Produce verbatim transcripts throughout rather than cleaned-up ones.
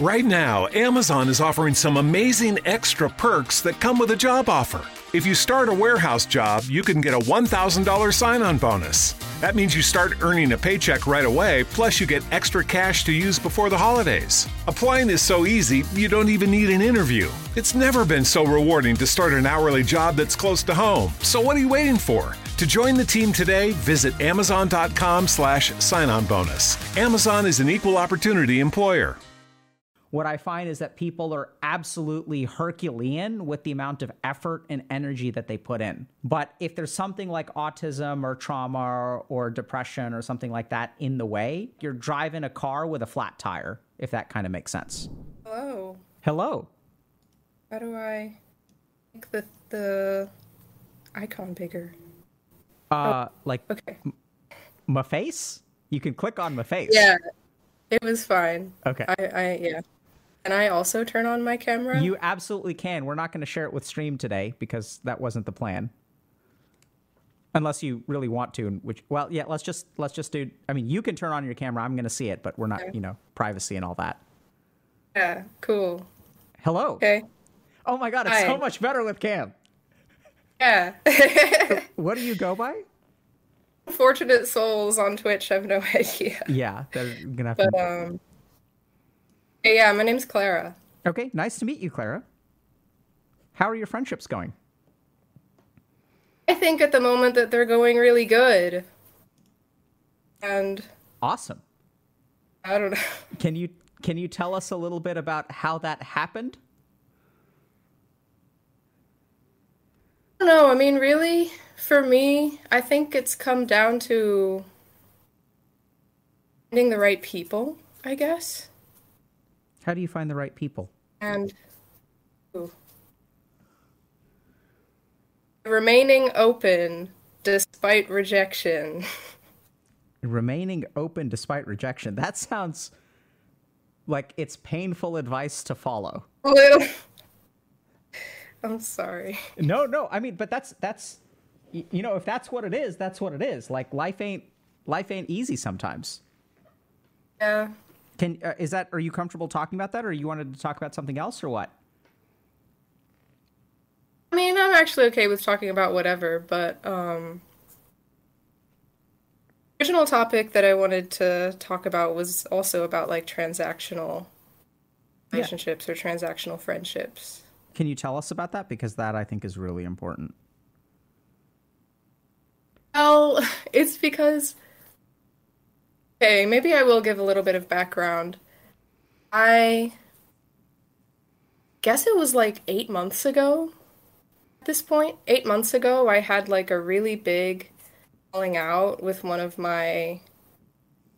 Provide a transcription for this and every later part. Right now, Amazon is offering some amazing extra perks that come with a job offer. If you start a warehouse job, you can get a one thousand dollars sign-on bonus. That means you start earning a paycheck right away, plus you get extra cash to use before the holidays. Applying is so easy, you don't even need an interview. It's never been so rewarding to start an hourly job that's close to home. So what are you waiting for? To join the team today, visit amazon.com slash sign-on bonus. Amazon is an equal opportunity employer. What I find is that people are absolutely Herculean with the amount of effort and energy that they put in. But if there's something like autism or trauma or, or depression or something like that in the way, you're driving a car with a flat tire, if that kind of makes sense. Hello. Hello. How do I make the, the icon bigger? Uh, oh, like okay. m- my face? You can click on my face. Yeah, it was fine. Okay. I, I yeah. Can I also turn on my camera? You absolutely can. We're not going to share it with Stream today because that wasn't the plan. Unless you really want to, which well, yeah, let's just let's just do I mean, you can turn on your camera. I'm going to see it, but we're not, okay. you know, privacy and all that. Yeah, cool. Hello. Okay. Oh my god, it's Hi. so much better with Cam. Yeah. What do you go by? Unfortunate Souls on Twitch. I have no idea. Yeah, going to have but, to um Yeah, my name's Clara. Okay, nice to meet you, Clara. How are your friendships going? I think at the moment that they're going really good. And awesome. I don't know. Can you can you tell us a little bit about how that happened? I don't know. I mean, really, for me, I think it's come down to finding the right people, I guess. How do you find the right people? And ooh, remaining open despite rejection. Remaining open despite rejection. That sounds like it's painful advice to follow. A little. I'm sorry. No, no. I mean, but that's that's you know, if that's what it is, that's what it is. Like life ain't life ain't easy sometimes. Yeah. Can uh, is that are you comfortable talking about that, or you wanted to talk about something else, or what? I mean, I'm actually okay with talking about whatever, but um the original topic that I wanted to talk about was also about like transactional relationships yeah. or transactional friendships. Can you tell us about that? Because that, I think, is really important. Well, it's because... Okay, maybe I will give a little bit of background. I guess it was like eight months ago at this point. Eight months ago, I had like a really big falling out with one of my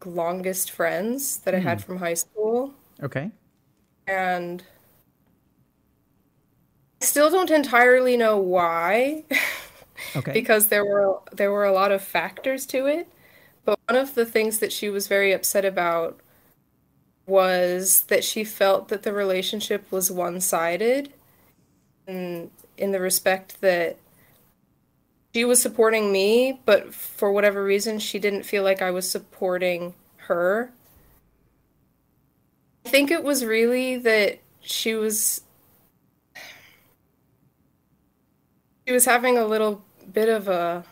longest friends that mm. I had from high school. Okay. And... I still don't entirely know why, okay. because there were there were a lot of factors to it. But one of the things that she was very upset about was that she felt that the relationship was one-sided, in, in the respect that she was supporting me, but for whatever reason, she didn't feel like I was supporting her. I think it was really that she was... She was having a little bit of a,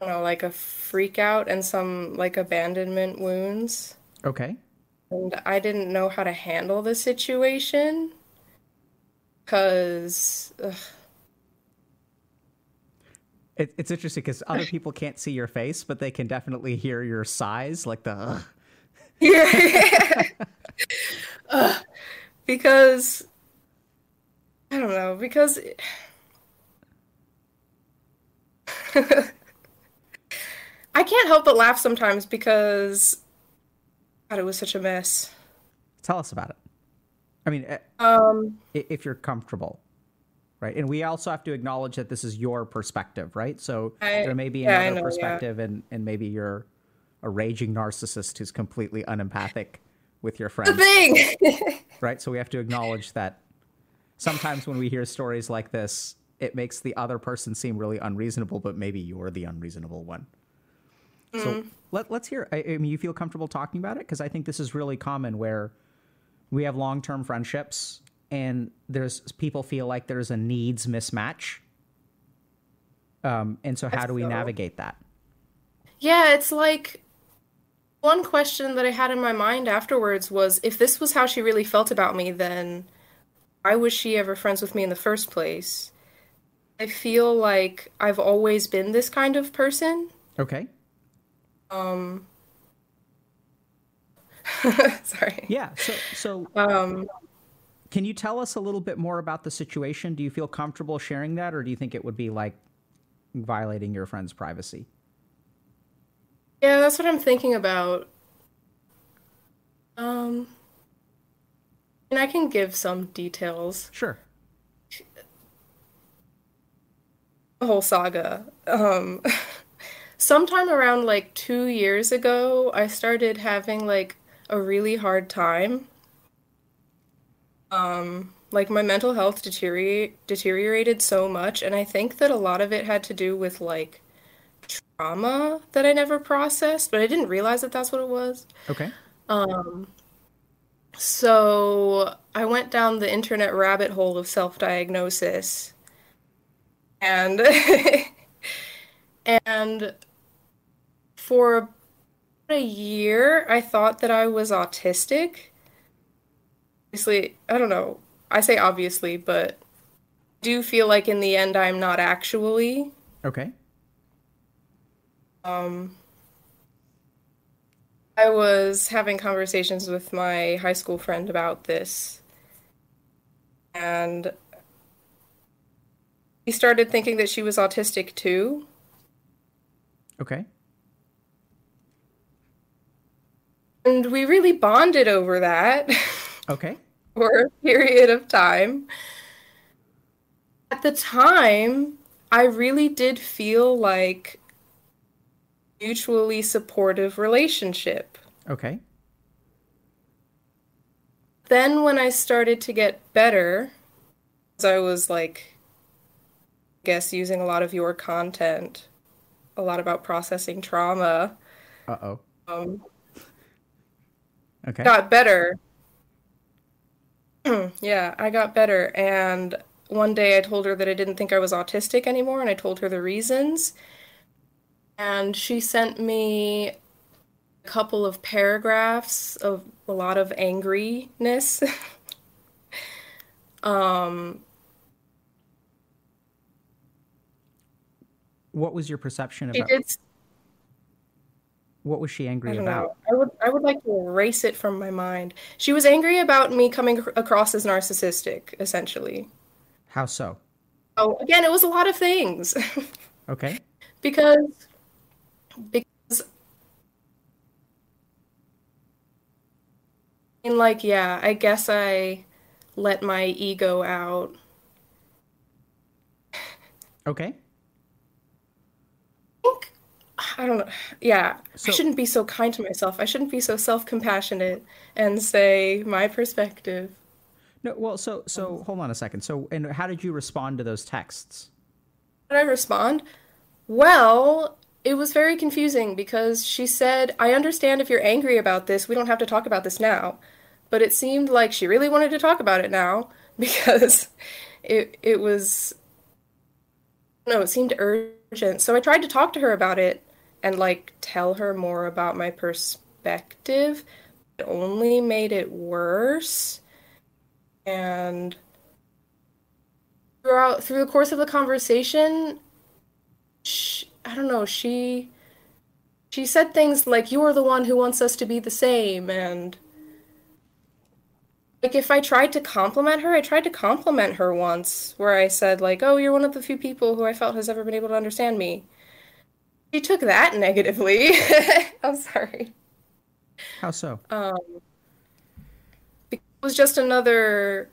I don't know, like a freak out and some like abandonment wounds. Okay. And I didn't know how to handle the situation because. It, it's interesting because other people can't see your face, but they can definitely hear your sighs, like the. Ugh. Yeah. Ugh. Because I don't know because. It, I can't help but laugh sometimes because God, it was such a mess. Tell us about it. I mean, um, if you're comfortable, right? And we also have to acknowledge that this is your perspective, right? So I, there may be yeah, another I know, perspective, yeah. and, and maybe you're a raging narcissist who's completely unempathic with your friends. The thing! Right? So we have to acknowledge that sometimes when we hear stories like this, it makes the other person seem really unreasonable, but maybe you're the unreasonable one. Mm. So let, let's hear. I, I mean, you feel comfortable talking about it? Because I think this is really common where we have long-term friendships, and there's people feel like there's a needs mismatch. Um, and so how do we navigate that? Yeah, it's like one question that I had in my mind afterwards was, if this was how she really felt about me, then why was she ever friends with me in the first place? I feel like I've always been this kind of person. Okay. Um. Sorry. Yeah. So, so um, can you tell us a little bit more about the situation? Do you feel comfortable sharing that, or do you think it would be like violating your friend's privacy? Yeah, that's what I'm thinking about. Um, and I can give some details. Sure. The whole saga. Um, sometime around like two years ago, I started having like a really hard time. Um, like my mental health deteriorate, deteriorated so much, and I think that a lot of it had to do with like trauma that I never processed, but I didn't realize that that's what it was. Okay. Um, so I went down the internet rabbit hole of self-diagnosis, and and for about a year, I thought that I was autistic. Obviously, I don't know. I say obviously, but I do feel like in the end I'm not actually. Okay. Um, I was having conversations with my high school friend about this, and he started thinking that she was autistic too. Okay. And we really bonded over that. Okay. For a period of time. At the time, I really did feel like a mutually supportive relationship. Okay. Then when I started to get better, I was like, I guess using a lot of your content, a lot about processing trauma. Uh-oh. Um, okay. Got better. Yeah, I got better, and one day I told her that I didn't think I was autistic anymore, and I told her the reasons, and she sent me a couple of paragraphs of a lot of angriness. um, what was your perception about it? What was she angry I don't about? Know. I would I would like to erase it from my mind. She was angry about me coming across as narcissistic, essentially. How so? Oh, again, it was a lot of things. Okay. because because in like yeah, I guess I let my ego out. Okay. I don't know. Yeah, so, I shouldn't be so kind to myself. I shouldn't be so self-compassionate and say my perspective. No, well, so so um, hold on a second. So, and how did you respond to those texts? How did I respond? Well, it was very confusing because she said, "I understand if you're angry about this. We don't have to talk about this now." But it seemed like she really wanted to talk about it now because it it was no, it seemed urgent. So I tried to talk to her about it and like tell her more about my perspective. It only made it worse. And throughout through the course of the conversation, she, I don't know, she she said things like, "You're the one who wants us to be the same," and like if I tried to compliment her, I tried to compliment her once where I said like, "Oh, you're one of the few people who I felt has ever been able to understand me." She took that negatively. I'm sorry. How so? Um, it was just another,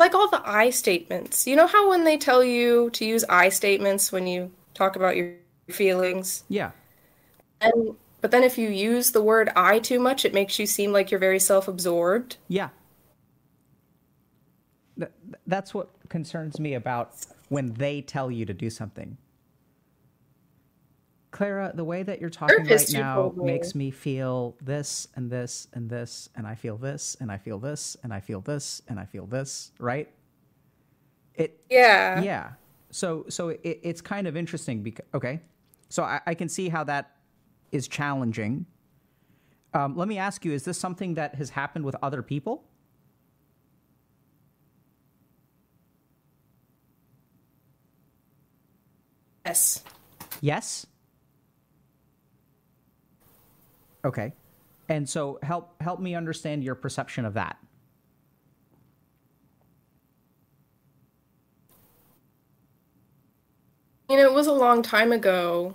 like all the I statements. You know how when they tell you to use I statements when you talk about your feelings? Yeah. And but then if you use the word I too much, it makes you seem like you're very self-absorbed. Yeah. Th- that's what concerns me about when they tell you to do something. Clara, the way that you're talking right now makes me feel this and this and this, and I feel this and I feel this and I feel this and I feel this, right? It. Yeah. Yeah. So so it, it's kind of interesting because, okay, so I, I can see how that is challenging. Um, let me ask you, is this something that has happened with other people? Yes. Yes? Okay. And so help help me understand your perception of that. You know, it was a long time ago.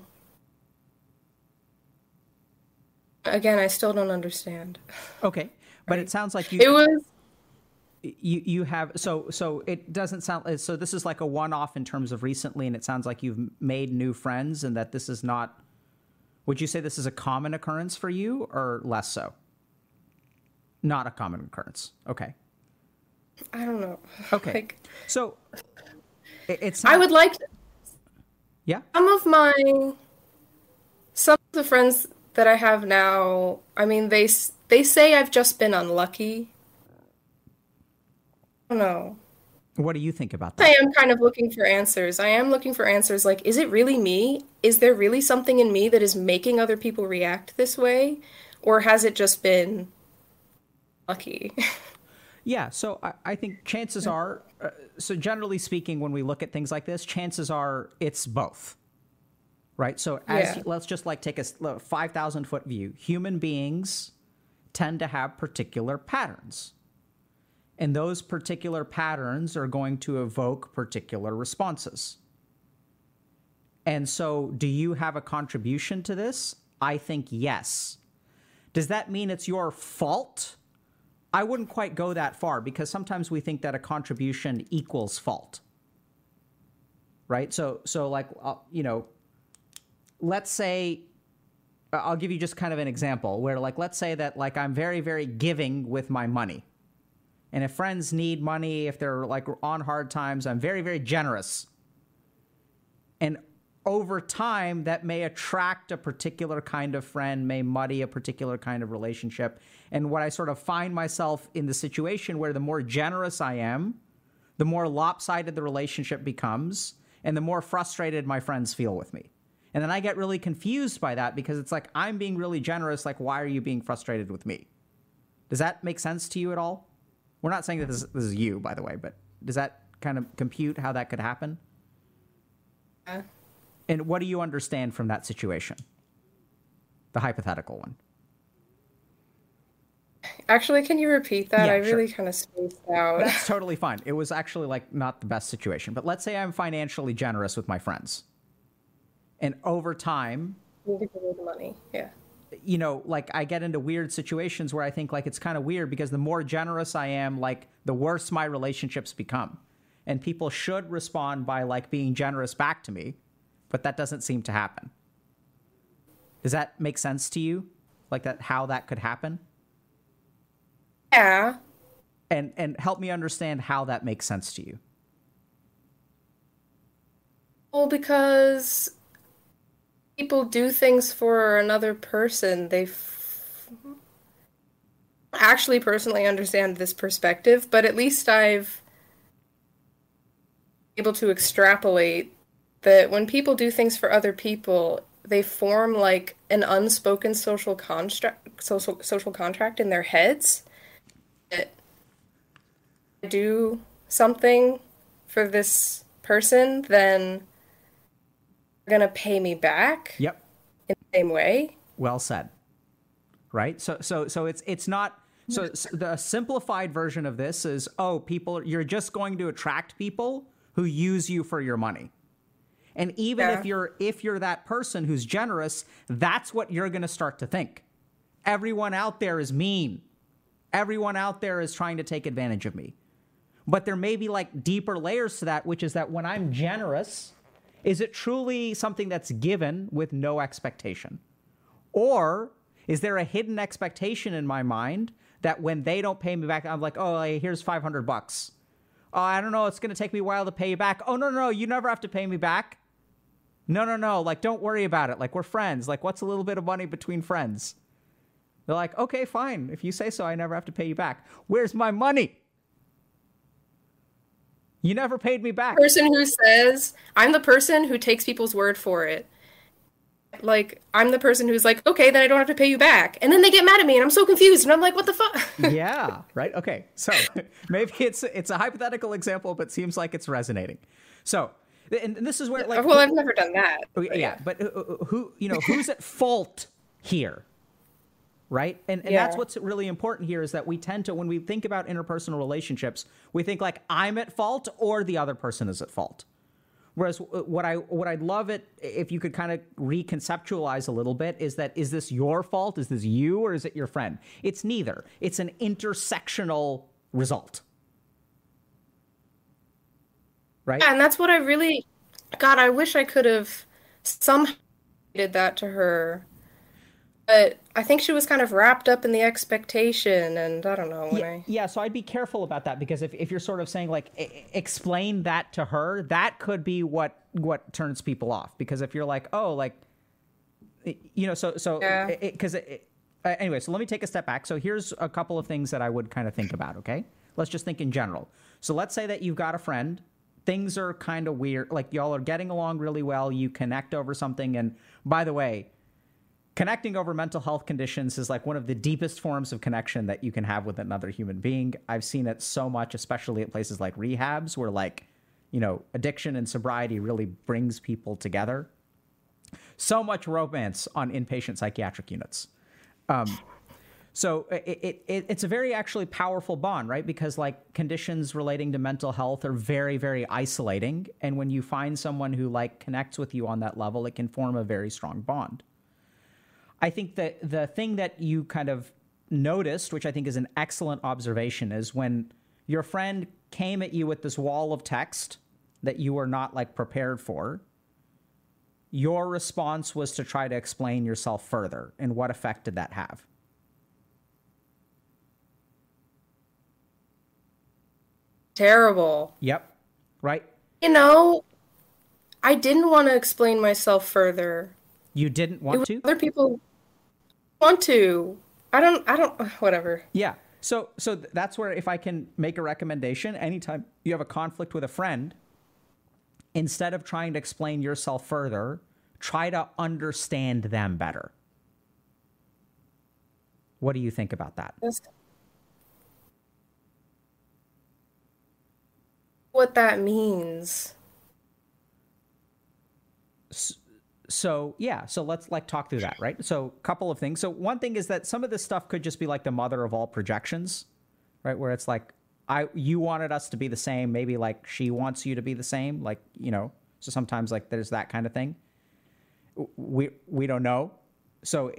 Again, I still don't understand. Okay. But right. It sounds like you It was you you have so so it doesn't sound so this is like a one-off in terms of recently, and it sounds like you've made new friends, and that this is not, would you say this is a common occurrence for you or less so? Not a common occurrence. Okay. I don't know. Okay. Like, so it, it's not, I would like to, yeah. Some of my some of the friends that I have now, I mean, they they say I've just been unlucky. I don't know. What do you think about that? I am kind of looking for answers. I am looking for answers like, is it really me? Is there really something in me that is making other people react this way? Or has it just been lucky? Yeah, so I, I think chances are, uh, so generally speaking, when we look at things like this, chances are it's both, right? So as yeah. let's just like take a five thousand foot view. Human beings tend to have particular patterns. And those particular patterns are going to evoke particular responses. And so do you have a contribution to this? I think yes. Does that mean it's your fault? I wouldn't quite go that far, because sometimes we think that a contribution equals fault. Right? So, so like, uh, you know, let's say, I'll give you just kind of an example where like, let's say that like I'm very, very giving with my money. And if friends need money, if they're like on hard times, I'm very, very generous. And over time, that may attract a particular kind of friend, may muddy a particular kind of relationship. And what I sort of find myself in the situation where the more generous I am, the more lopsided the relationship becomes, and the more frustrated my friends feel with me. And then I get really confused by that, because it's like, I'm being really generous. Like, why are you being frustrated with me? Does that make sense to you at all? We're not saying that this, this is you, by the way, but does that kind of compute how that could happen? Yeah. And what do you understand from that situation? The hypothetical one. Actually, can you repeat that? Yeah, I really sure. kind of spaced out. That's totally fine. It was actually like not the best situation, but let's say I'm financially generous with my friends. And over time, you need to give me the money. Yeah. You know, like I get into weird situations where I think like it's kind of weird, because the more generous I am, like the worse my relationships become, and people should respond by like being generous back to me. But that doesn't seem to happen. Does that make sense to you? Like that, how that could happen? Yeah. And, and help me understand how that makes sense to you. Well, because people do things for another person. They f- actually personally understand this perspective, but at least I've been able to extrapolate that when people do things for other people, they form like an unspoken social construct, social social contract in their heads. That if I do something for this person, then gonna pay me back. Yep. In the same way. Well said. Right. So so so it's it's not so, so the simplified version of this is, oh, people, you're just going to attract people who use you for your money. And even yeah. if you're if you're that person who's generous, that's what you're gonna start to think. Everyone out there is mean. Everyone out there is trying to take advantage of me. But there may be like deeper layers to that, which is that when I'm generous, is it truly something that's given with no expectation? Or is there a hidden expectation in my mind that when they don't pay me back, I'm like, oh, here's five hundred bucks. Oh, I don't know. It's going to take me a while to pay you back. Oh, no, no, no. You never have to pay me back. no, no, no, like, don't worry about it. Like, we're friends. Like, what's a little bit of money between friends? They're like, okay, fine. If you say so, I never have to pay you back. Where's my money? You never paid me back. The person who says, I'm the person who takes people's word for it. Like, I'm the person who's like, okay, then I don't have to pay you back. And then they get mad at me, and I'm so confused, and I'm like, what the fuck? Yeah, right? Okay, so maybe it's it's a hypothetical example, but seems like it's resonating. So, and this is where, like... Well, who, I've never done that. But yeah, yeah, but who, you know, who's at fault here, right? And, and yeah. that's what's really important here is that we tend to, when we think about interpersonal relationships, we think, like, I'm at fault or the other person is at fault. Whereas what I what I'd love it if you could kind of reconceptualize a little bit is that is this your fault? Is this you or is it your friend? It's neither. It's an intersectional result. Right? Yeah, and that's what I really God, I wish I could have somehow did that to her. But I think she was kind of wrapped up in the expectation, and I don't know. When yeah, I... yeah, so I'd be careful about that, because if, if you're sort of saying, like, I- explain that to her, that could be what what turns people off. Because if you're like, oh, like, you know, so, so yeah. it, 'cause it, it, uh, anyway, so let me take a step back. So here's a couple of things that I would kind of think about, okay? Let's just think in general. So let's say that you've got a friend. Things are kind of weird. Like, y'all are getting along really well. You connect over something, and by the way... Connecting over mental health conditions is like one of the deepest forms of connection that you can have with another human being. I've seen it so much, especially at places like rehabs where, like, you know, addiction and sobriety really brings people together. So much romance on inpatient psychiatric units. Um, so it, it, it, it's a very actually powerful bond, right? Because, like, conditions relating to mental health are very, very isolating. And when you find someone who, like, connects with you on that level, it can form a very strong bond. I think that the thing that you kind of noticed, which I think is an excellent observation, is when your friend came at you with this wall of text that you were not, like, prepared for, your response was to try to explain yourself further. And what effect did that have? Terrible. Yep. Right. You know, I didn't want to explain myself further. You didn't want to? Other people... want to I don't I don't whatever yeah so so that's where, if I can make a recommendation, anytime you have a conflict with a friend, instead of trying to explain yourself further, try to understand them better. What do you think about that? What that means. So, So, yeah, so let's, like, talk through that, right? So a couple of things. So one thing is that some of this stuff could just be like the mother of all projections, right? Where it's like, I you wanted us to be the same. Maybe, like, she wants you to be the same, like, you know. So sometimes, like, there's that kind of thing. We we don't know. So,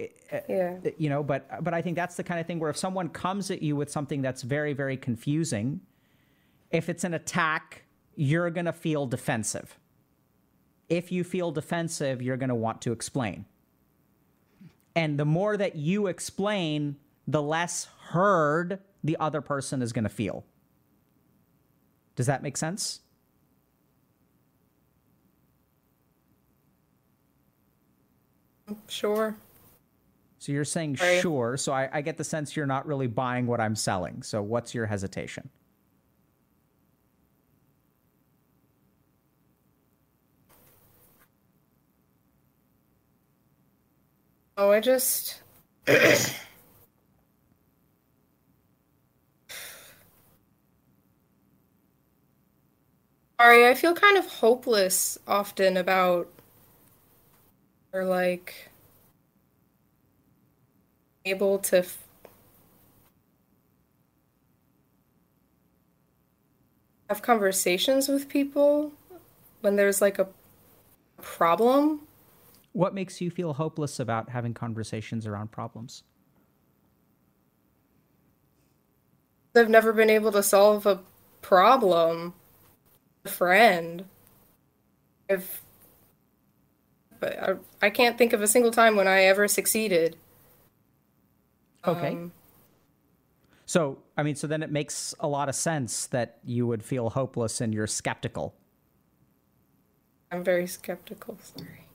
yeah. you know, but but I think that's the kind of thing where if someone comes at you with something that's very, very confusing, if it's an attack, you're going to feel defensive. If you feel defensive, you're going to want to explain. And the more that you explain, the less heard the other person is going to feel. Does that make sense? Sure. So you're saying Sorry. sure. So I, I get the sense you're not really buying what I'm selling. So what's your hesitation? Oh, I just... Sorry, I feel kind of hopeless often about... or, like... able to... F- have conversations with people when there's, like, a problem. What makes you feel hopeless about having conversations around problems? I've never been able to solve a problem with a friend. If, but I, I can't think of a single time when I ever succeeded. Okay. Um, so, I mean, so then it makes a lot of sense that you would feel hopeless and you're skeptical. I'm very skeptical, sorry.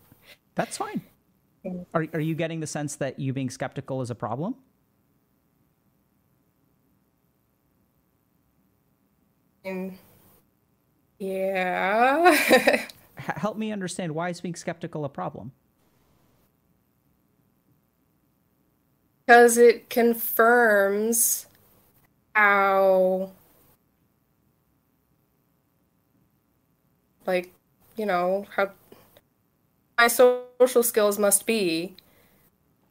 That's fine. Are, are you getting the sense that you being skeptical is a problem? Um, yeah. Help me understand, why is being skeptical a problem? Because it confirms how, like, you know, how my social skills must be,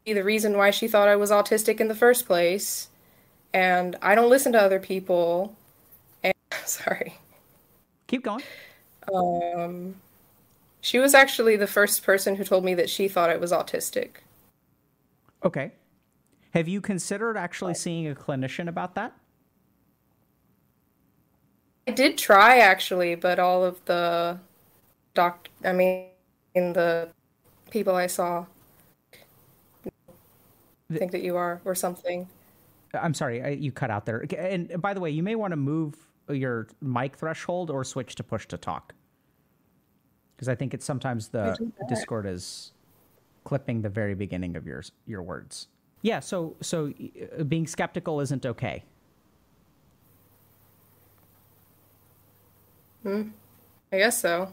be the reason why she thought I was autistic in the first place, and I don't listen to other people, and, sorry. Keep going. Um, she was actually the first person who told me that she thought I was autistic. Okay. Have you considered actually seeing a clinician about that? I did try, actually, but all of the doc, I mean, the people I saw think that you are or something. I'm sorry, I, you cut out there. And by the way, you may want to move your mic threshold or switch to push to talk, because I think it's sometimes the Discord is clipping the very beginning of your your words. Yeah, so so being skeptical isn't okay. Hmm. I guess so.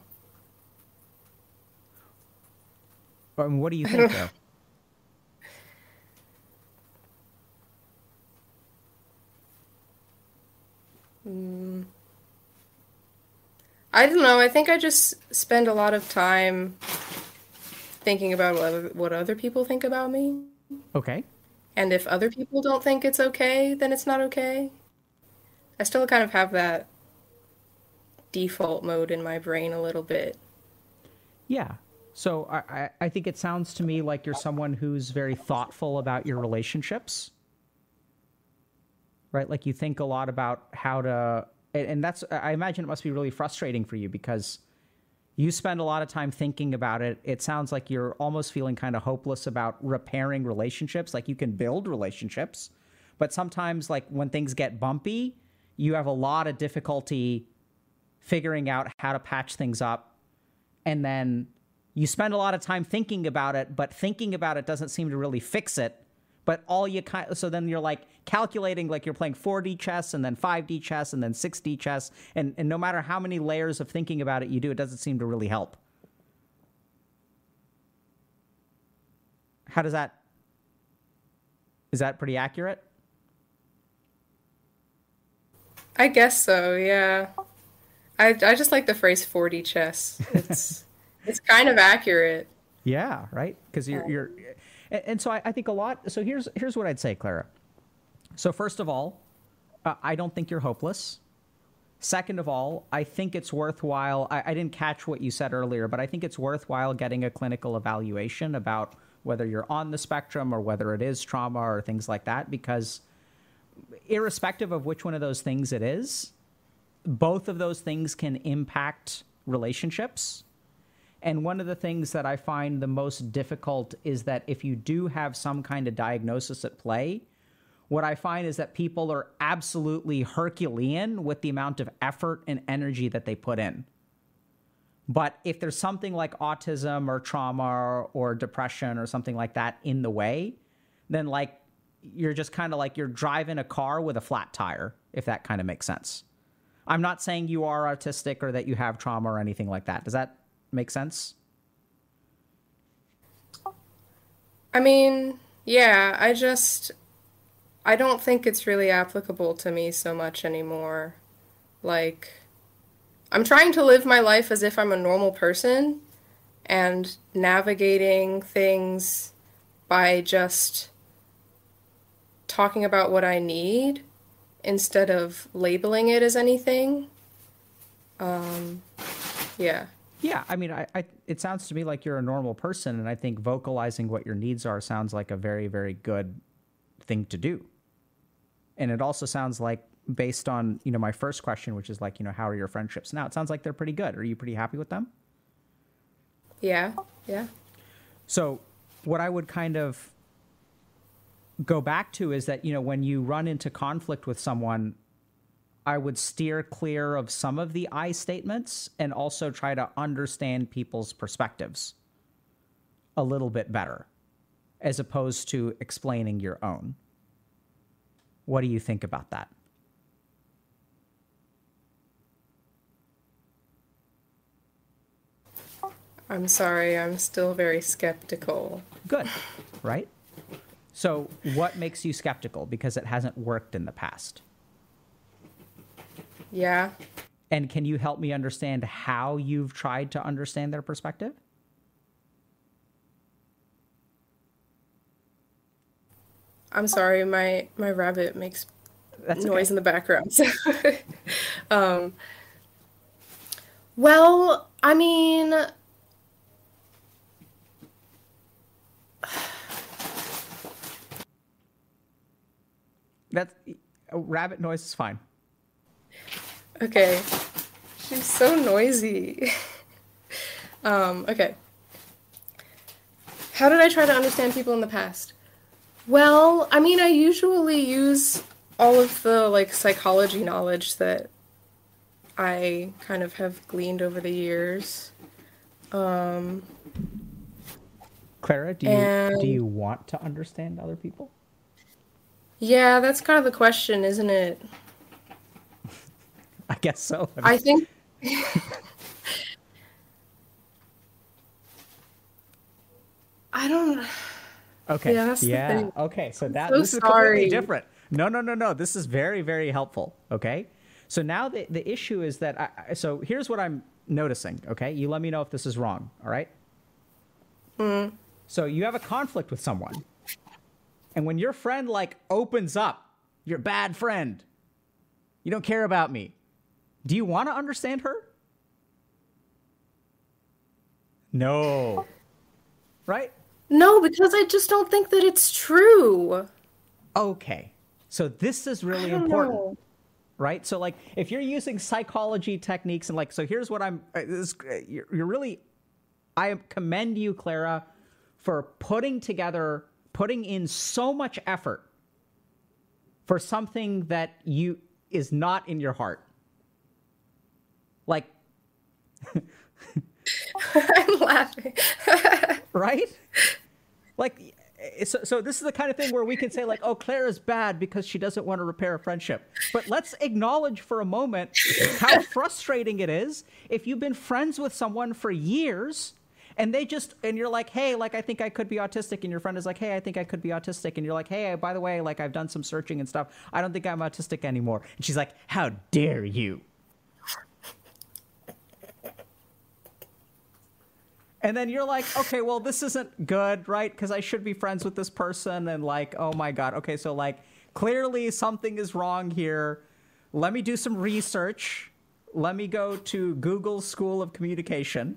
I mean, what do you think, though? mm. I don't know. I think I just spend a lot of time thinking about what other, what other people think about me. Okay. And if other people don't think it's okay, then it's not okay. I still kind of have that default mode in my brain a little bit. Yeah. So I, I think it sounds to me like you're someone who's very thoughtful about your relationships, right? Like you think a lot about how to, and that's, I imagine it must be really frustrating for you because you spend a lot of time thinking about it. It sounds like you're almost feeling kind of hopeless about repairing relationships. Like you can build relationships, but sometimes like when things get bumpy, you have a lot of difficulty figuring out how to patch things up. And then you spend a lot of time thinking about it, but thinking about it doesn't seem to really fix it. But all you kind of, so then you're like calculating, like you're playing four D chess and then five D chess and then six D chess. And, and no matter how many layers of thinking about it you do, it doesn't seem to really help. How does that, is that pretty accurate? I guess so, yeah. I, I just like the phrase four D chess. It's... It's kind of accurate. Yeah, right? Because you're, you're... And so I, I think a lot... So here's here's what I'd say, Clara. So first of all, uh, I don't think you're hopeless. Second of all, I think it's worthwhile... I, I didn't catch what you said earlier, but I think it's worthwhile getting a clinical evaluation about whether you're on the spectrum or whether it is trauma or things like that, because irrespective of which one of those things it is, both of those things can impact relationships. And one of the things that I find the most difficult is that if you do have some kind of diagnosis at play, what I find is that people are absolutely Herculean with the amount of effort and energy that they put in. But if there's something like autism or trauma or, or depression or something like that in the way, then like you're just kind of like you're driving a car with a flat tire, if that kind of makes sense. I'm not saying you are autistic or that you have trauma or anything like that. Does that make sense? I mean, yeah, I just, I don't think it's really applicable to me so much anymore. Like, I'm trying to live my life as if I'm a normal person and navigating things by just talking about what I need instead of labeling it as anything. Um, yeah. Yeah, I mean, I, I, it sounds to me like you're a normal person, and I think vocalizing what your needs are sounds like a very, very good thing to do. And it also sounds like, based on, you know, my first question, which is like, you know, how are your friendships now? It sounds like they're pretty good. Are you pretty happy with them? Yeah, yeah. So what I would kind of go back to is that, you know, when you run into conflict with someone, I would steer clear of some of the I statements and also try to understand people's perspectives a little bit better, as opposed to explaining your own. What do you think about that? I'm sorry, I'm still very skeptical. Good, right? So what makes you skeptical? Because it hasn't worked in the past. Yeah. And can you help me understand how you've tried to understand their perspective? I'm sorry, my, my rabbit makes That's noise okay. in the background. So. um, well, I mean... That's, rabbit noise is fine. Okay. She's so noisy. um, okay. How did I try to understand people in the past? Well, I mean, I usually use all of the, like, psychology knowledge that I kind of have gleaned over the years. Um, Clara, do you, and... do you want to understand other people? Yeah, that's kind of the question, isn't it? I guess so. I, mean... I think... I don't... Okay, yeah, that's yeah. the thing. Okay, so that so this is completely different. No, no, no, no. This is very, very helpful, okay? So now the, the issue is that... I, so here's what I'm noticing, okay? You let me know if this is wrong, all right? Mm. So you have a conflict with someone. And when your friend, like, opens up, you're a bad friend. You don't care about me. Do you want to understand her? No. Right? No, because I just don't think that it's true. Okay. So this is really important. Know. Right? So, like, if you're using psychology techniques and, like, so here's what I'm, this, you're really, I commend you, Clara, for putting together... putting in so much effort for something that you is not in your heart. Like, I'm laughing. Right? Like, so, so this is the kind of thing where we can say, like, oh, Clara's bad because she doesn't want to repair a friendship. But let's acknowledge for a moment how frustrating it is if you've been friends with someone for years and they just, and you're like, hey, like, I think I could be autistic. And your friend is like, hey, I think I could be autistic. And you're like, hey, by the way, like, I've done some searching and stuff. I don't think I'm autistic anymore. And she's like, how dare you? And then you're like, okay, well, this isn't good, right? Because I should be friends with this person. And like, oh my God. Okay, so like, clearly something is wrong here. Let me do some research. Let me go to Google School of Communication.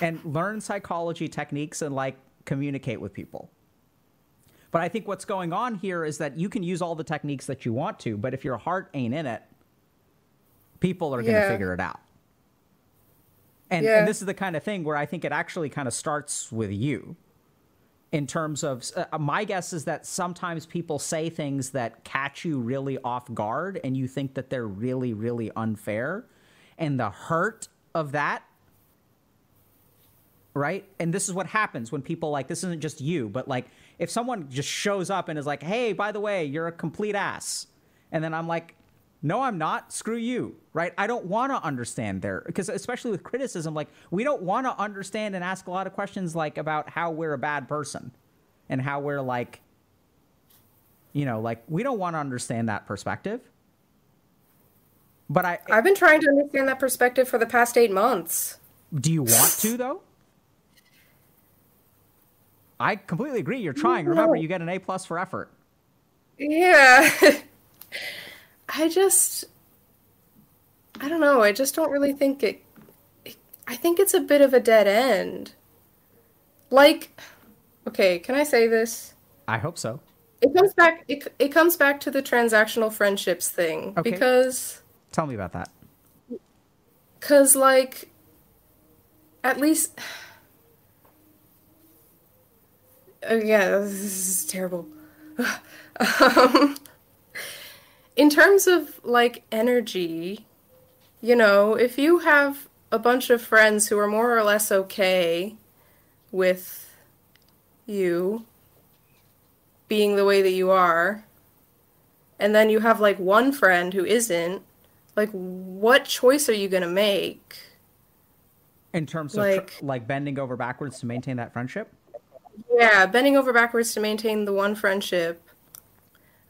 And learn psychology techniques and, like, communicate with people. But I think what's going on here is that you can use all the techniques that you want to, but if your heart ain't in it, people are going to yeah. figure it out. And, yeah. and this is the kind of thing where I think it actually kind of starts with you. In terms of, uh, my guess is that sometimes people say things that catch you really off guard and you think that they're really, really unfair. And the hurt of that, right? And this is what happens when people, like, this isn't just you, but, like, if someone just shows up and is like, hey, by the way, you're a complete ass. And then I'm like, no, I'm not. Screw you, right? I don't want to understand their, because especially with criticism, like, we don't want to understand and ask a lot of questions, like, about how we're a bad person and how we're, like, you know, like, we don't want to understand that perspective. But I... I've been trying to understand that perspective for the past eight months. Do you want to, though? I completely agree. You're trying. No. Remember, you get an A plus for effort. Yeah. I just, I don't know. I just don't really think it, it, I think it's a bit of a dead end. Like, okay, can I say this? I hope so. It comes back, it, it comes back to the transactional friendships thing. Okay. Because. Tell me about that. Because, like, at least. Oh, yeah, this is terrible. um, in terms of like energy, you know, if you have a bunch of friends who are more or less okay with you being the way that you are, and then you have like one friend who isn't, like what choice are you gonna make? In terms of like, tr- like bending over backwards to maintain that friendship? Yeah, bending over backwards to maintain the one friendship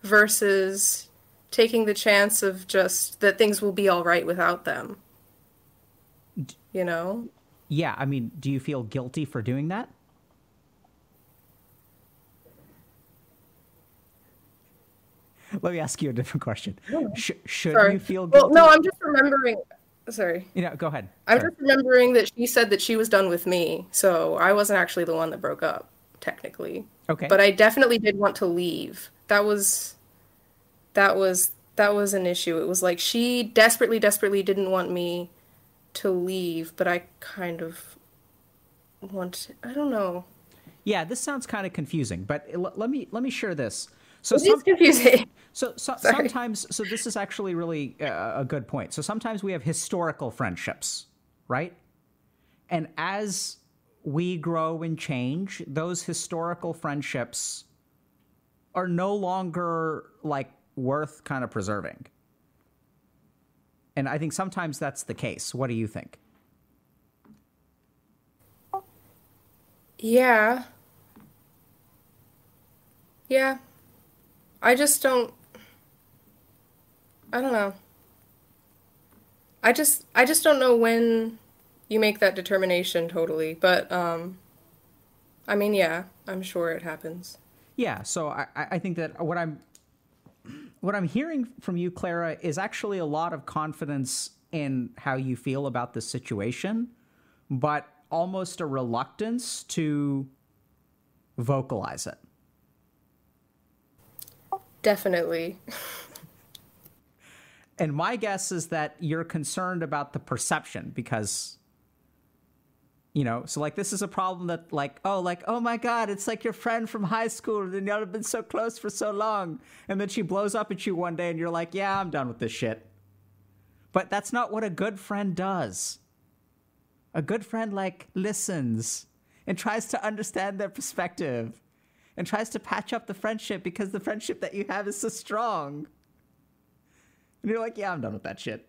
versus taking the chance of just that things will be all right without them. You know? Yeah, I mean, do you feel guilty for doing that? Let me ask you a different question. Sh- should Sorry. you feel guilty? Well, no, I'm just remembering. Sorry. You know, go ahead. I'm Sorry. just remembering that she said that she was done with me, so I wasn't actually the one that broke up, technically. Okay. But I definitely did want to leave. That was, that was, that was an issue. It was like she desperately, desperately didn't want me to leave, but I kind of wanted. I don't know. Yeah, this sounds kind of confusing, but l- let me let me share this. So it some, is confusing. So, so sometimes, so this is actually really uh, a good point. So sometimes we have historical friendships, right? And as we grow and change, those historical friendships are no longer like worth kind of preserving. And I think sometimes that's the case. What do you think? Yeah. Yeah. I just don't, I don't know. I just, I just don't know when you make that determination totally, but, um, I mean, yeah, I'm sure it happens. Yeah. So I, I think that what I'm, what I'm hearing from you, Clara, is actually a lot of confidence in how you feel about this situation, but almost a reluctance to vocalize it. Definitely. And my guess is that you're concerned about the perception because, you know, so like this is a problem that like, oh, like, oh my God, it's like your friend from high school and y'all have been so close for so long. And then she blows up at you one day and you're like, yeah, I'm done with this shit. But that's not what a good friend does. A good friend like listens and tries to understand their perspective. And tries to patch up the friendship because the friendship that you have is so strong. And you're like, yeah, I'm done with that shit.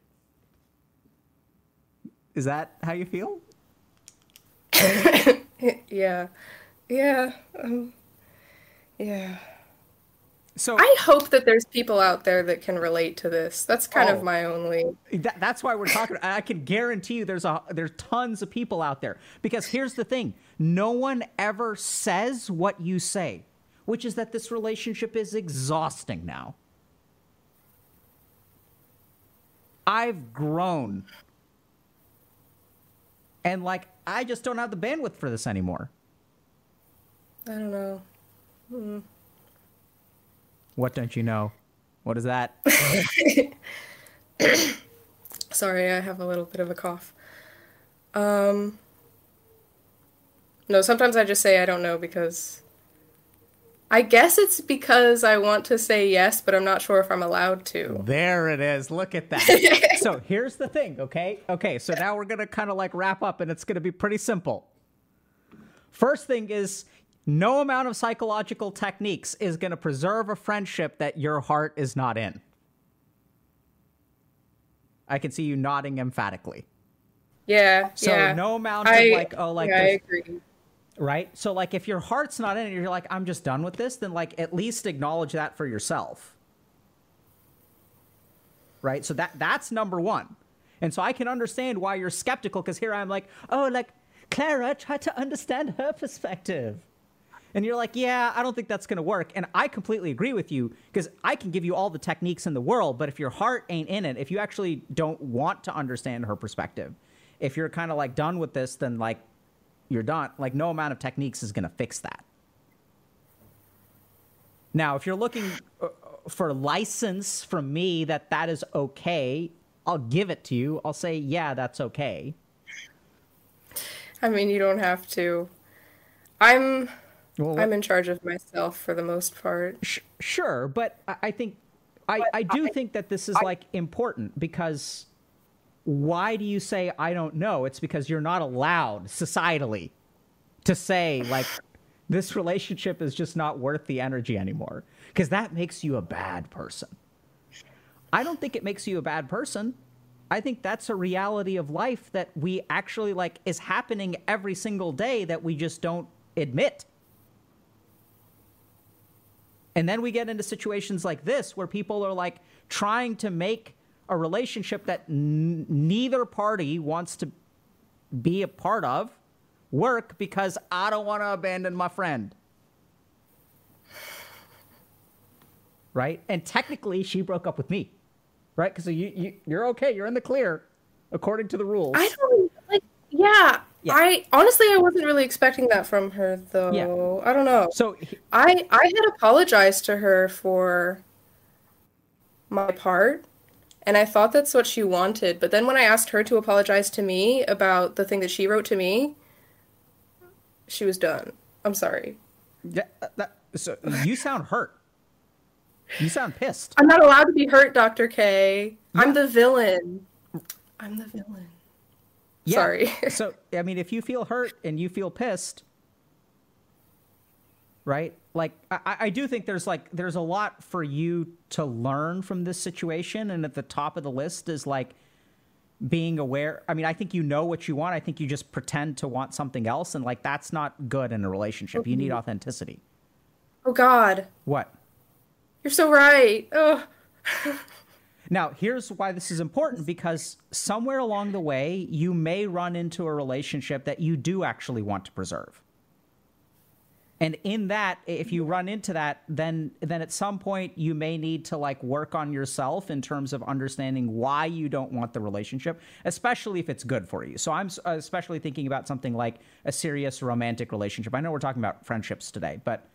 Is that how you feel? Yeah. Yeah. Um, yeah. So I hope that there's people out there that can relate to this. That's kind oh, of my only... That, that's why we're talking. I can guarantee you there's, a, there's tons of people out there. Because here's the thing. No one ever says what you say, which is that this relationship is exhausting now. I've grown. And, like, I just don't have the bandwidth for this anymore. I don't know. Hmm. What don't you know? What is that? Sorry, I have a little bit of a cough. Um, no, sometimes I just say I don't know because... I guess it's because I want to say yes, but I'm not sure if I'm allowed to. There it is. Look at that. So here's the thing, okay? Okay, so now we're going to kind of like wrap up and it's going to be pretty simple. First thing is... No amount of psychological techniques is going to preserve a friendship that your heart is not in. I can see you nodding emphatically. Yeah, so yeah. So no amount of I, like, oh, like, yeah, I agree. Right? So like if your heart's not in it, you're like, I'm just done with this, then like at least acknowledge that for yourself. Right? So that that's number one. And so I can understand why you're skeptical because here I'm like, oh, like Clara, try to understand her perspective. And you're like, yeah, I don't think that's going to work. And I completely agree with you because I can give you all the techniques in the world. But if your heart ain't in it, if you actually don't want to understand her perspective, if you're kind of like done with this, then like you're done. Like no amount of techniques is going to fix that. Now, if you're looking for license from me that that is okay, I'll give it to you. I'll say, yeah, that's okay. I mean, you don't have to. I'm... Well, I'm in charge of myself for the most part. Sh- sure, but I think I, I do I, think that this is, I, like, important because why do you say, I don't know? It's because you're not allowed societally to say, like, this relationship is just not worth the energy anymore, because that makes you a bad person. I don't think it makes you a bad person. I think that's a reality of life that we actually, like, is happening every single day that we just don't admit. And then we get into situations like this where people are, like, trying to make a relationship that n- neither party wants to be a part of work because I don't want to abandon my friend. Right? And technically, she broke up with me. Right? Because so you, you, you're okay. You're in the clear, according to the rules. I don't, like, yeah. Yeah. I honestly, I wasn't really expecting that from her, though. Yeah. I don't know. So he, I, I had apologized to her for my part, and I thought that's what she wanted. But then when I asked her to apologize to me about the thing that she wrote to me, she was done. I'm sorry. Yeah, that, so you sound hurt. You sound pissed. I'm not allowed to be hurt, Doctor K. Yeah. I'm the villain. I'm the villain. Yeah. Sorry. So, I mean, if you feel hurt and you feel pissed, right? Like, I, I do think there's, like, there's a lot for you to learn from this situation. And at the top of the list is, like, being aware. I mean, I think you know what you want. I think you just pretend to want something else. And, like, that's not good in a relationship. Mm-hmm. You need authenticity. Oh, God. What? You're so right. Oh. Now, here's why this is important, because somewhere along the way, you may run into a relationship that you do actually want to preserve. And in that, if you run into that, then then at some point you may need to, like, work on yourself in terms of understanding why you don't want the relationship, especially if it's good for you. So I'm especially thinking about something like a serious romantic relationship. I know we're talking about friendships today, but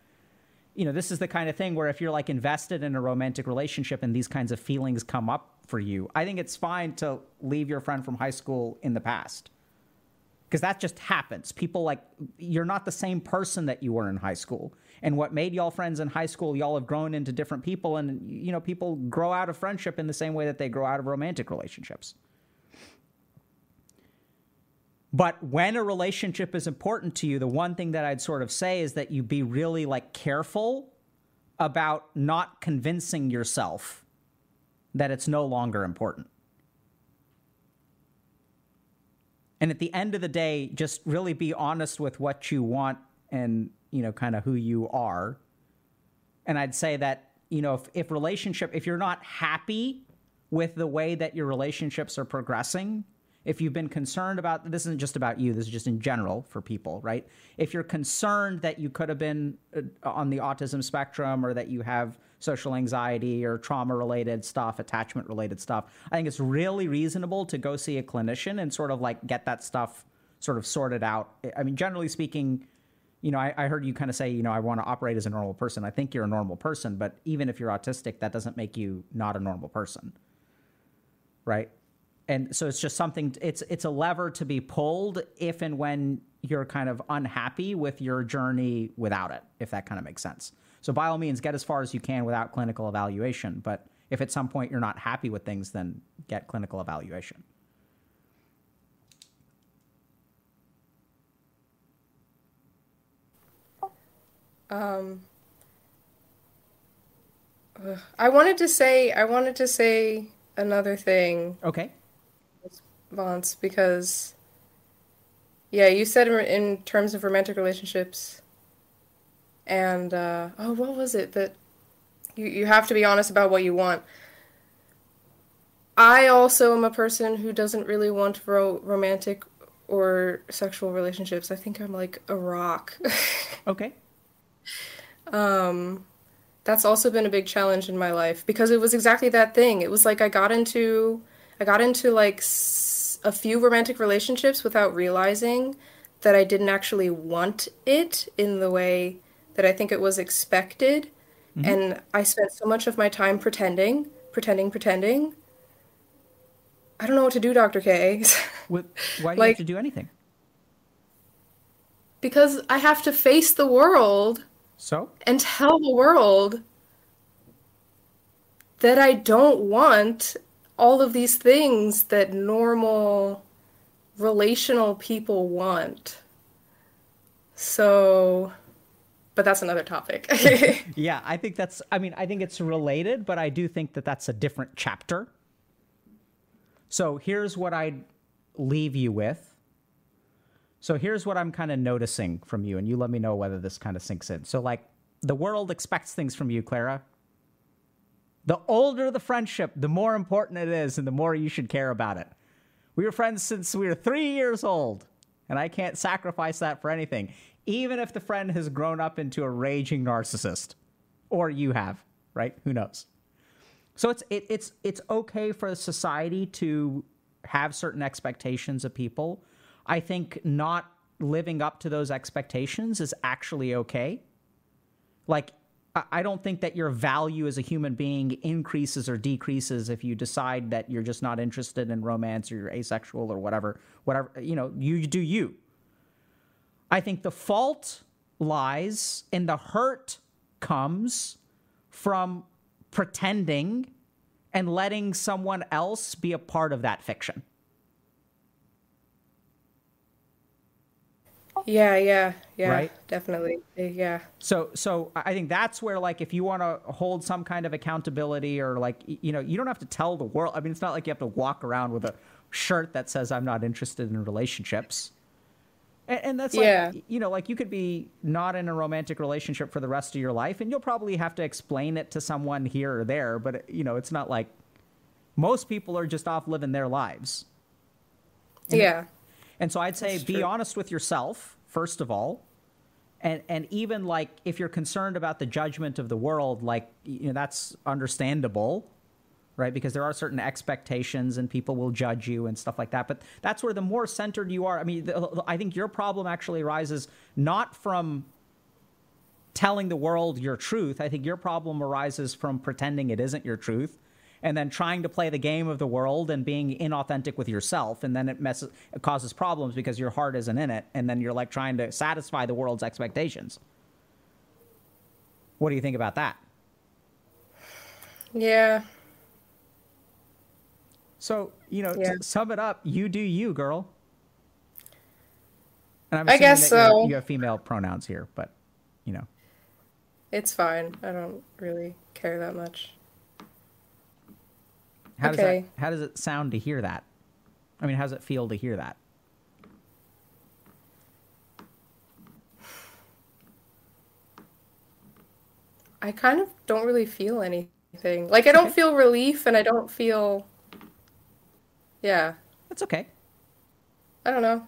you know, this is the kind of thing where if you're, like, invested in a romantic relationship and these kinds of feelings come up for you, I think it's fine to leave your friend from high school in the past, because that just happens. People, like, you're not the same person that you were in high school. And what made y'all friends in high school, y'all have grown into different people. And, you know, people grow out of friendship in the same way that they grow out of romantic relationships. But when a relationship is important to you, the one thing that I'd sort of say is that you be really, like, careful about not convincing yourself that it's no longer important. And at the end of the day, just really be honest with what you want and, you know, kind of who you are. And I'd say that, you know, if, if relationship, if you're not happy with the way that your relationships are progressing, if you've been concerned about, this isn't just about you, this is just in general for people, right? If you're concerned that you could have been on the autism spectrum, or that you have social anxiety or trauma-related stuff, attachment-related stuff, I think it's really reasonable to go see a clinician and sort of, like, get that stuff sort of sorted out. I mean, generally speaking, you know, I, I heard you kind of say, you know, I want to operate as a normal person. I think you're a normal person, but even if you're autistic, that doesn't make you not a normal person, right? And so it's just something, it's it's a lever to be pulled if and when you're kind of unhappy with your journey without it, if that kind of makes sense. So by all means, get as far as you can without clinical evaluation. But if at some point you're not happy with things, then get clinical evaluation. Um, uh, I wanted to say, I wanted to say another thing. Okay. Vance, because, yeah, you said in terms of romantic relationships, and uh, oh, what was it that you you have to be honest about what you want? I also am a person who doesn't really want ro- romantic or sexual relationships. I think I'm like a rock. Okay. Um, that's also been a big challenge in my life, because it was exactly that thing. It was like I got into I got into like. S- a few romantic relationships without realizing that I didn't actually want it in the way that I think it was expected. Mm-hmm. And I spent so much of my time pretending, pretending, pretending. I don't know what to do, Doctor K. What, why do like, you have to do anything? Because I have to face the world. So? And tell the world that I don't want all of these things that normal relational people want. So, but that's another topic. Yeah, I think that's, I mean, I think it's related, but I do think that that's a different chapter. So here's what I'd leave you with. So here's what I'm kind of noticing from you, and you let me know whether this kind of sinks in. So, like, the world expects things from you, Clara. The older the friendship, the more important it is, and the more you should care about it. We were friends since we were three years old, and I can't sacrifice that for anything, even if the friend has grown up into a raging narcissist, or you have, right? Who knows? So it's it, it's it's okay for society to have certain expectations of people. I think not living up to those expectations is actually okay. Like, I don't think that your value as a human being increases or decreases if you decide that you're just not interested in romance or you're asexual or whatever, whatever, you know, you do you. I think the fault lies and the hurt comes from pretending and letting someone else be a part of that fiction. Yeah, yeah, yeah, right? Definitely, yeah. So so I think that's where, like, if you want to hold some kind of accountability or, like, you know, you don't have to tell the world. I mean, it's not like you have to walk around with a shirt that says, I'm not interested in relationships. And, and that's, like, yeah. You know, like, you could be not in a romantic relationship for the rest of your life, and you'll probably have to explain it to someone here or there. But, you know, it's not like most people are just off living their lives. And yeah. And so I'd say That's be true. honest with yourself, first of all. And and even, like, if you're concerned about the judgment of the world, like, you know, that's understandable, right? Because there are certain expectations and people will judge you and stuff like that. But that's where the more centered you are. I mean, the, I think your problem actually arises not from telling the world your truth. I think your problem arises from pretending it isn't your truth. And then trying to play the game of the world and being inauthentic with yourself. And then it messes, it causes problems because your heart isn't in it. And then you're, like, trying to satisfy the world's expectations. What do you think about that? Yeah. So, you know, yeah. to sum it up, you do you, girl. And I'm I guess that so. You have female pronouns here, but, you know. It's fine. I don't really care that much. How does okay. that, how does it sound to hear that? I mean, how does it feel to hear that? I kind of don't really feel anything. Like, I don't okay. feel relief, and I don't feel... Yeah. That's okay. I don't know.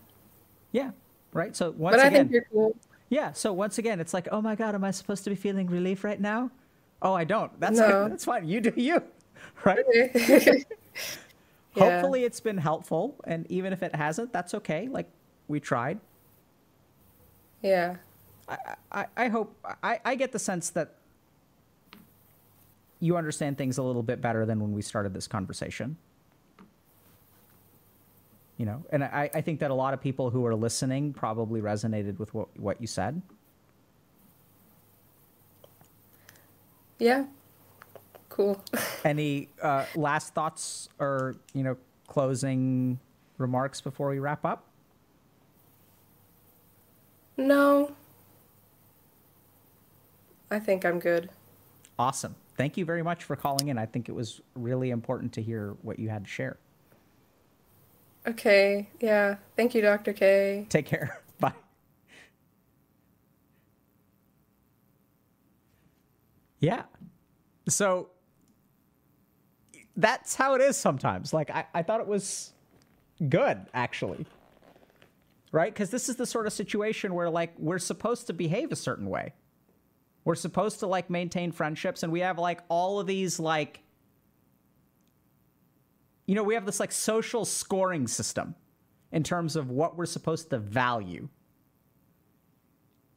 Yeah, right? So once but again... But I think you're cool. Yeah, so once again, it's like, oh my God, am I supposed to be feeling relief right now? Oh, I don't. That's no. That's fine. You do you. Right. yeah. Hopefully it's been helpful, and even if it hasn't, that's okay. Like, we tried. Yeah. I I, I hope I, I get the sense that you understand things a little bit better than when we started this conversation. You know, and I, I think that a lot of people who are listening probably resonated with what what you said. Yeah. Cool. Any uh, last thoughts or, you know, closing remarks before we wrap up? No. I think I'm good. Awesome. Thank you very much for calling in. I think it was really important to hear what you had to share. Okay. Yeah. Thank you, Doctor K. Take care. Bye. Yeah. So... that's how it is sometimes. Like, I, I thought it was good, actually. Right? Because this is the sort of situation where, like, we're supposed to behave a certain way. We're supposed to, like, maintain friendships. And we have, like, all of these, like... You know, we have this, like, social scoring system in terms of what we're supposed to value.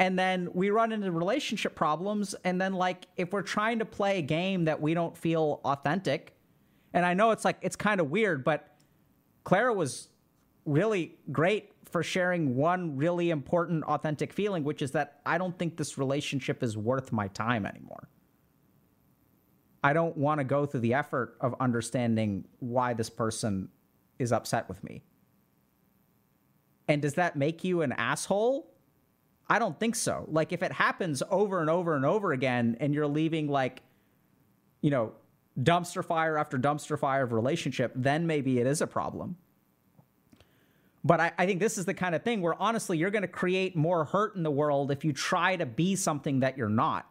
And then we run into relationship problems. And then, like, if we're trying to play a game that we don't feel authentic... And I know it's, like, it's kind of weird, but Clara was really great for sharing one really important authentic feeling, which is that I don't think this relationship is worth my time anymore. I don't want to go through the effort of understanding why this person is upset with me. And does that make you an asshole? I don't think so. Like, if it happens over and over and over again, and you're leaving, like, you know, dumpster fire after dumpster fire of relationship, then maybe it is a problem. But I, I think this is the kind of thing where, honestly, you're going to create more hurt in the world if you try to be something that you're not,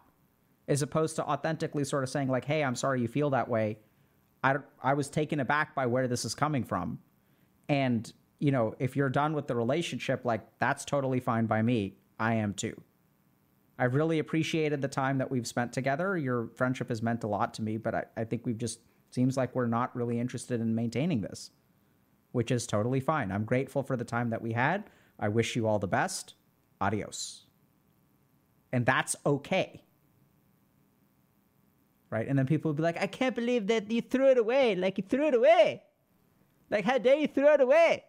as opposed to authentically sort of saying, like, hey, I'm sorry you feel that way. I, I was taken aback by where this is coming from. And, you know, if you're done with the relationship, like, that's totally fine by me. I am too. I really appreciated the time that we've spent together. Your friendship has meant a lot to me, but I, I think we've just, seems like we're not really interested in maintaining this, which is totally fine. I'm grateful for the time that we had. I wish you all the best. Adios. And that's okay. Right? And then people will be like, I can't believe that you threw it away. Like, you threw it away. Like, how dare you throw it away?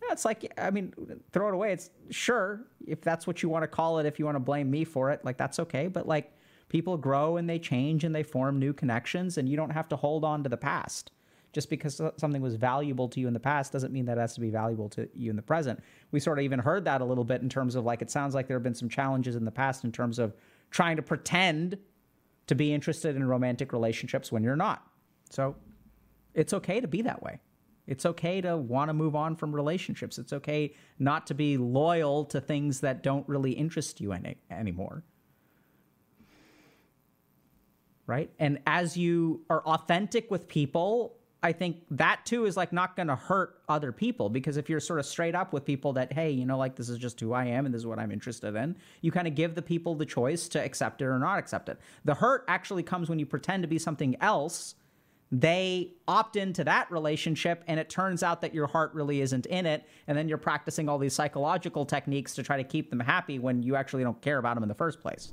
No, it's like, I mean, throw it away. It's sure, if that's what you want to call it, if you want to blame me for it, like, that's okay. But, like, people grow and they change and they form new connections, and you don't have to hold on to the past. Just because something was valuable to you in the past doesn't mean that it has to be valuable to you in the present. We sort of even heard that a little bit in terms of, like, it sounds like there have been some challenges in the past in terms of trying to pretend to be interested in romantic relationships when you're not. So it's okay to be that way. It's okay to want to move on from relationships. It's okay not to be loyal to things that don't really interest you any, anymore. Right? And as you are authentic with people, I think that too is, like, not going to hurt other people, because if you're sort of straight up with people that, hey, you know, like, this is just who I am and this is what I'm interested in, you kind of give the people the choice to accept it or not accept it. The hurt actually comes when you pretend to be something else. They opt into that relationship, and it turns out that your heart really isn't in it, and then you're practicing all these psychological techniques to try to keep them happy when you actually don't care about them in the first place.